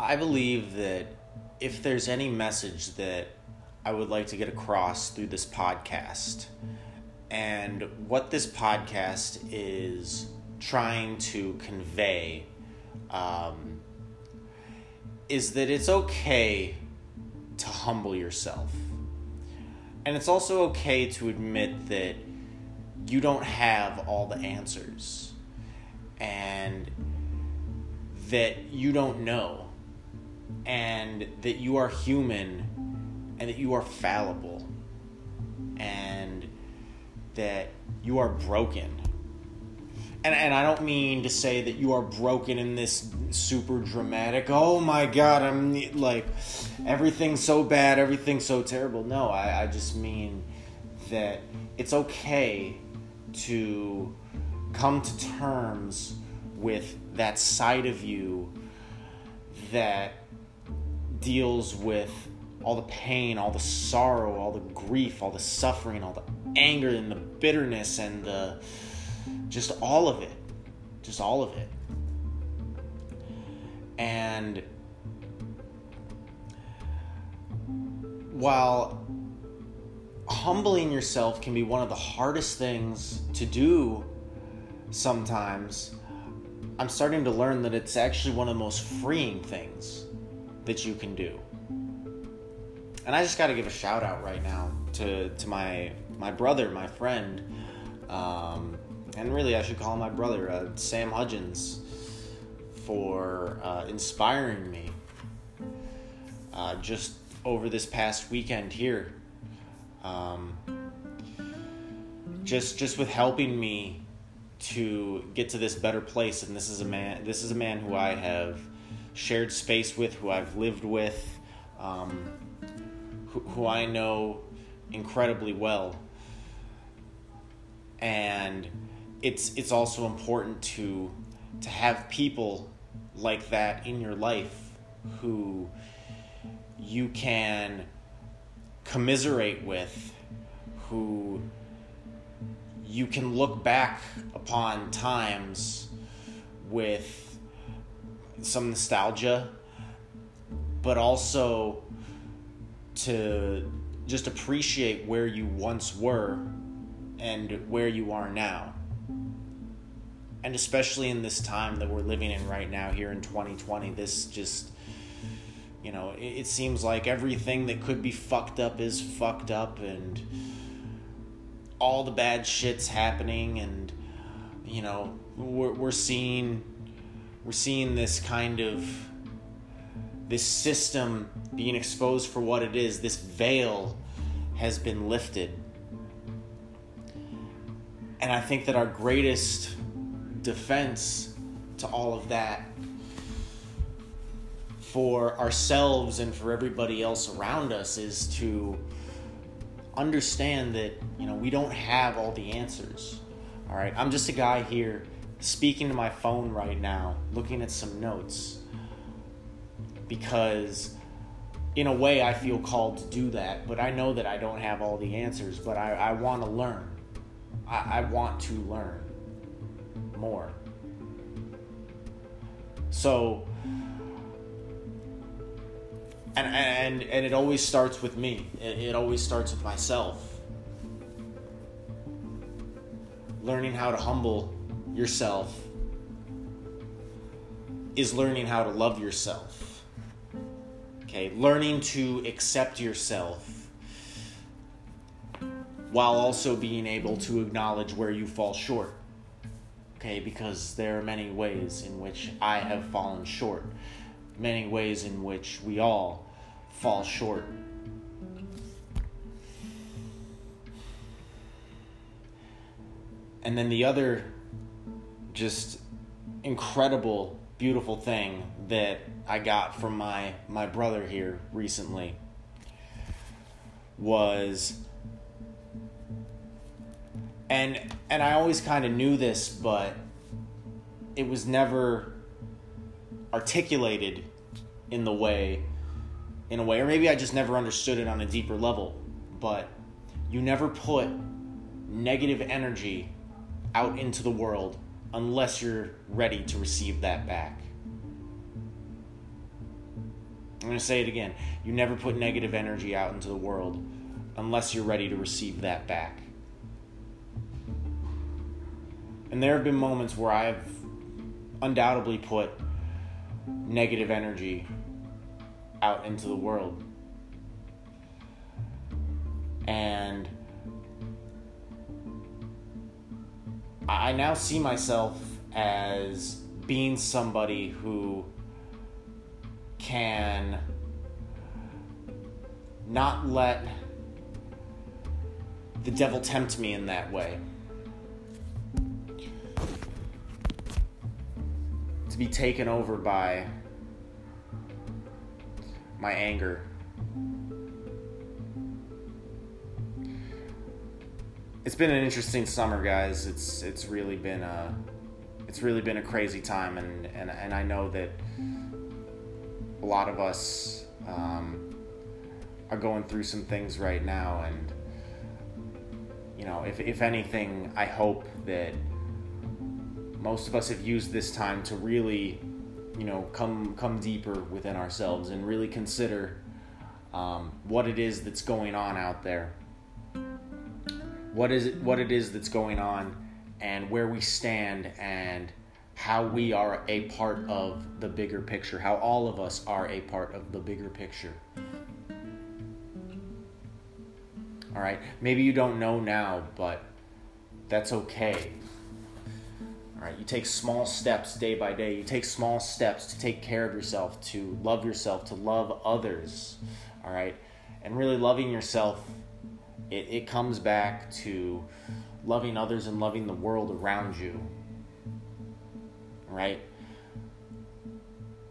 I believe that if there's any message that I would like to get across through this podcast, and what this podcast is trying to convey, is that it's okay to humble yourself. And it's also okay to admit that you don't have all the answers and that you don't know and that you are human and that you are fallible and that you are broken. And I don't mean to say that you are broken in this super dramatic, oh my God, I'm like, everything's so bad, everything's so terrible. No, I just mean that it's okay to come to terms with that side of you that deals with all the pain, all the sorrow, all the grief, all the suffering, all the anger and the bitterness and the... Just all of it. And while humbling yourself can be one of the hardest things to do sometimes, I'm starting to learn that it's actually one of the most freeing things that you can do. And I just got to give a shout out right now to my brother, my friend, and really, I should call my brother, Sam Hudgens, for inspiring me just over this past weekend here. Just with helping me to get to this better place. And this is a man who I have shared space with, who I've lived with, who I know incredibly well. And it's also important to have people like that in your life who you can commiserate with, who you can look back upon times with some nostalgia, but also to just appreciate where you once were and where you are now. And especially in this time that we're living in right now here in 2020, this just, you know, it seems like everything that could be fucked up is fucked up, and all the bad shit's happening, and, you know, we're seeing this kind of, this system being exposed for what it is. This veil has been lifted. And I think that our greatest defense to all of that for ourselves and for everybody else around us is to understand that, you know, we don't have all the answers. All right, I'm just a guy here speaking to my phone right now, looking at some notes, because in a way I feel called to do that, but I know that I don't have all the answers, but I want to learn. I want to learn more. So, and it always starts with me. It always starts with myself. Learning how to humble yourself is learning how to love yourself. Okay, learning to accept yourself, while also being able to acknowledge where you fall short. Okay, because there are many ways in which I have fallen short. Many ways in which we all fall short. And then the other just incredible, beautiful thing that I got from my brother here recently was... And I always kind of knew this, but it was never articulated in a way, or maybe I just never understood it on a deeper level, but you never put negative energy out into the world unless you're ready to receive that back. I'm going to say it again. You never put negative energy out into the world unless you're ready to receive that back. And there have been moments where I have undoubtedly put negative energy out into the world. And I now see myself as being somebody who can not let the devil tempt me in that way. To be taken over by my anger. It's been an interesting summer, guys. It's really been a crazy time, and I know that a lot of us are going through some things right now, and you know, if anything, I hope that most of us have used this time to really, you know, come deeper within ourselves and really consider what it is that's going on out there. What it is that's going on, and where we stand, and how we are a part of the bigger picture, how all of us are a part of the bigger picture. All right, maybe you don't know now, but that's okay. All right, you take small steps day by day. You take small steps to take care of yourself, to love yourself, to love others. All right, and really loving yourself, It comes back to loving others and loving the world around you, right?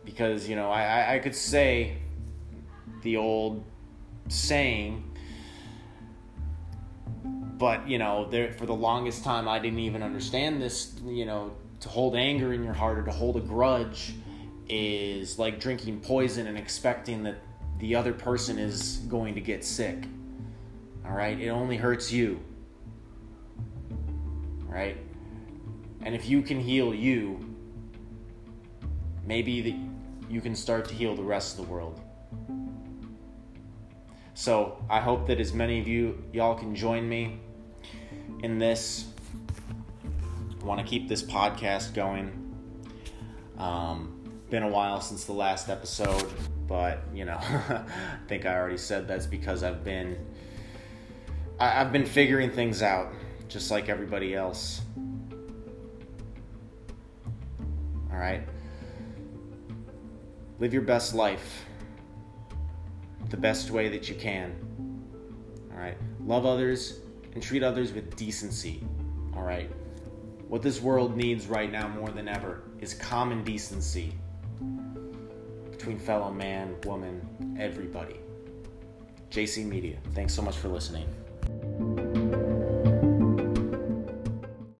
Because, you know, I could say the old saying, but, you know, there, for the longest time I didn't even understand this. You know, to hold anger in your heart or to hold a grudge is like drinking poison and expecting that the other person is going to get sick. All right, it only hurts you, right? And if you can heal you, maybe you can start to heal the rest of the world. So I hope that as many of y'all can join me in this. I want to keep this podcast going. Been a while since the last episode, but you know, I think I already said that's because I've been figuring things out, just like everybody else. All right? Live your best life the best way that you can. All right? Love others and treat others with decency. All right? What this world needs right now more than ever is common decency between fellow man, woman, everybody. JC Media, thanks so much for listening.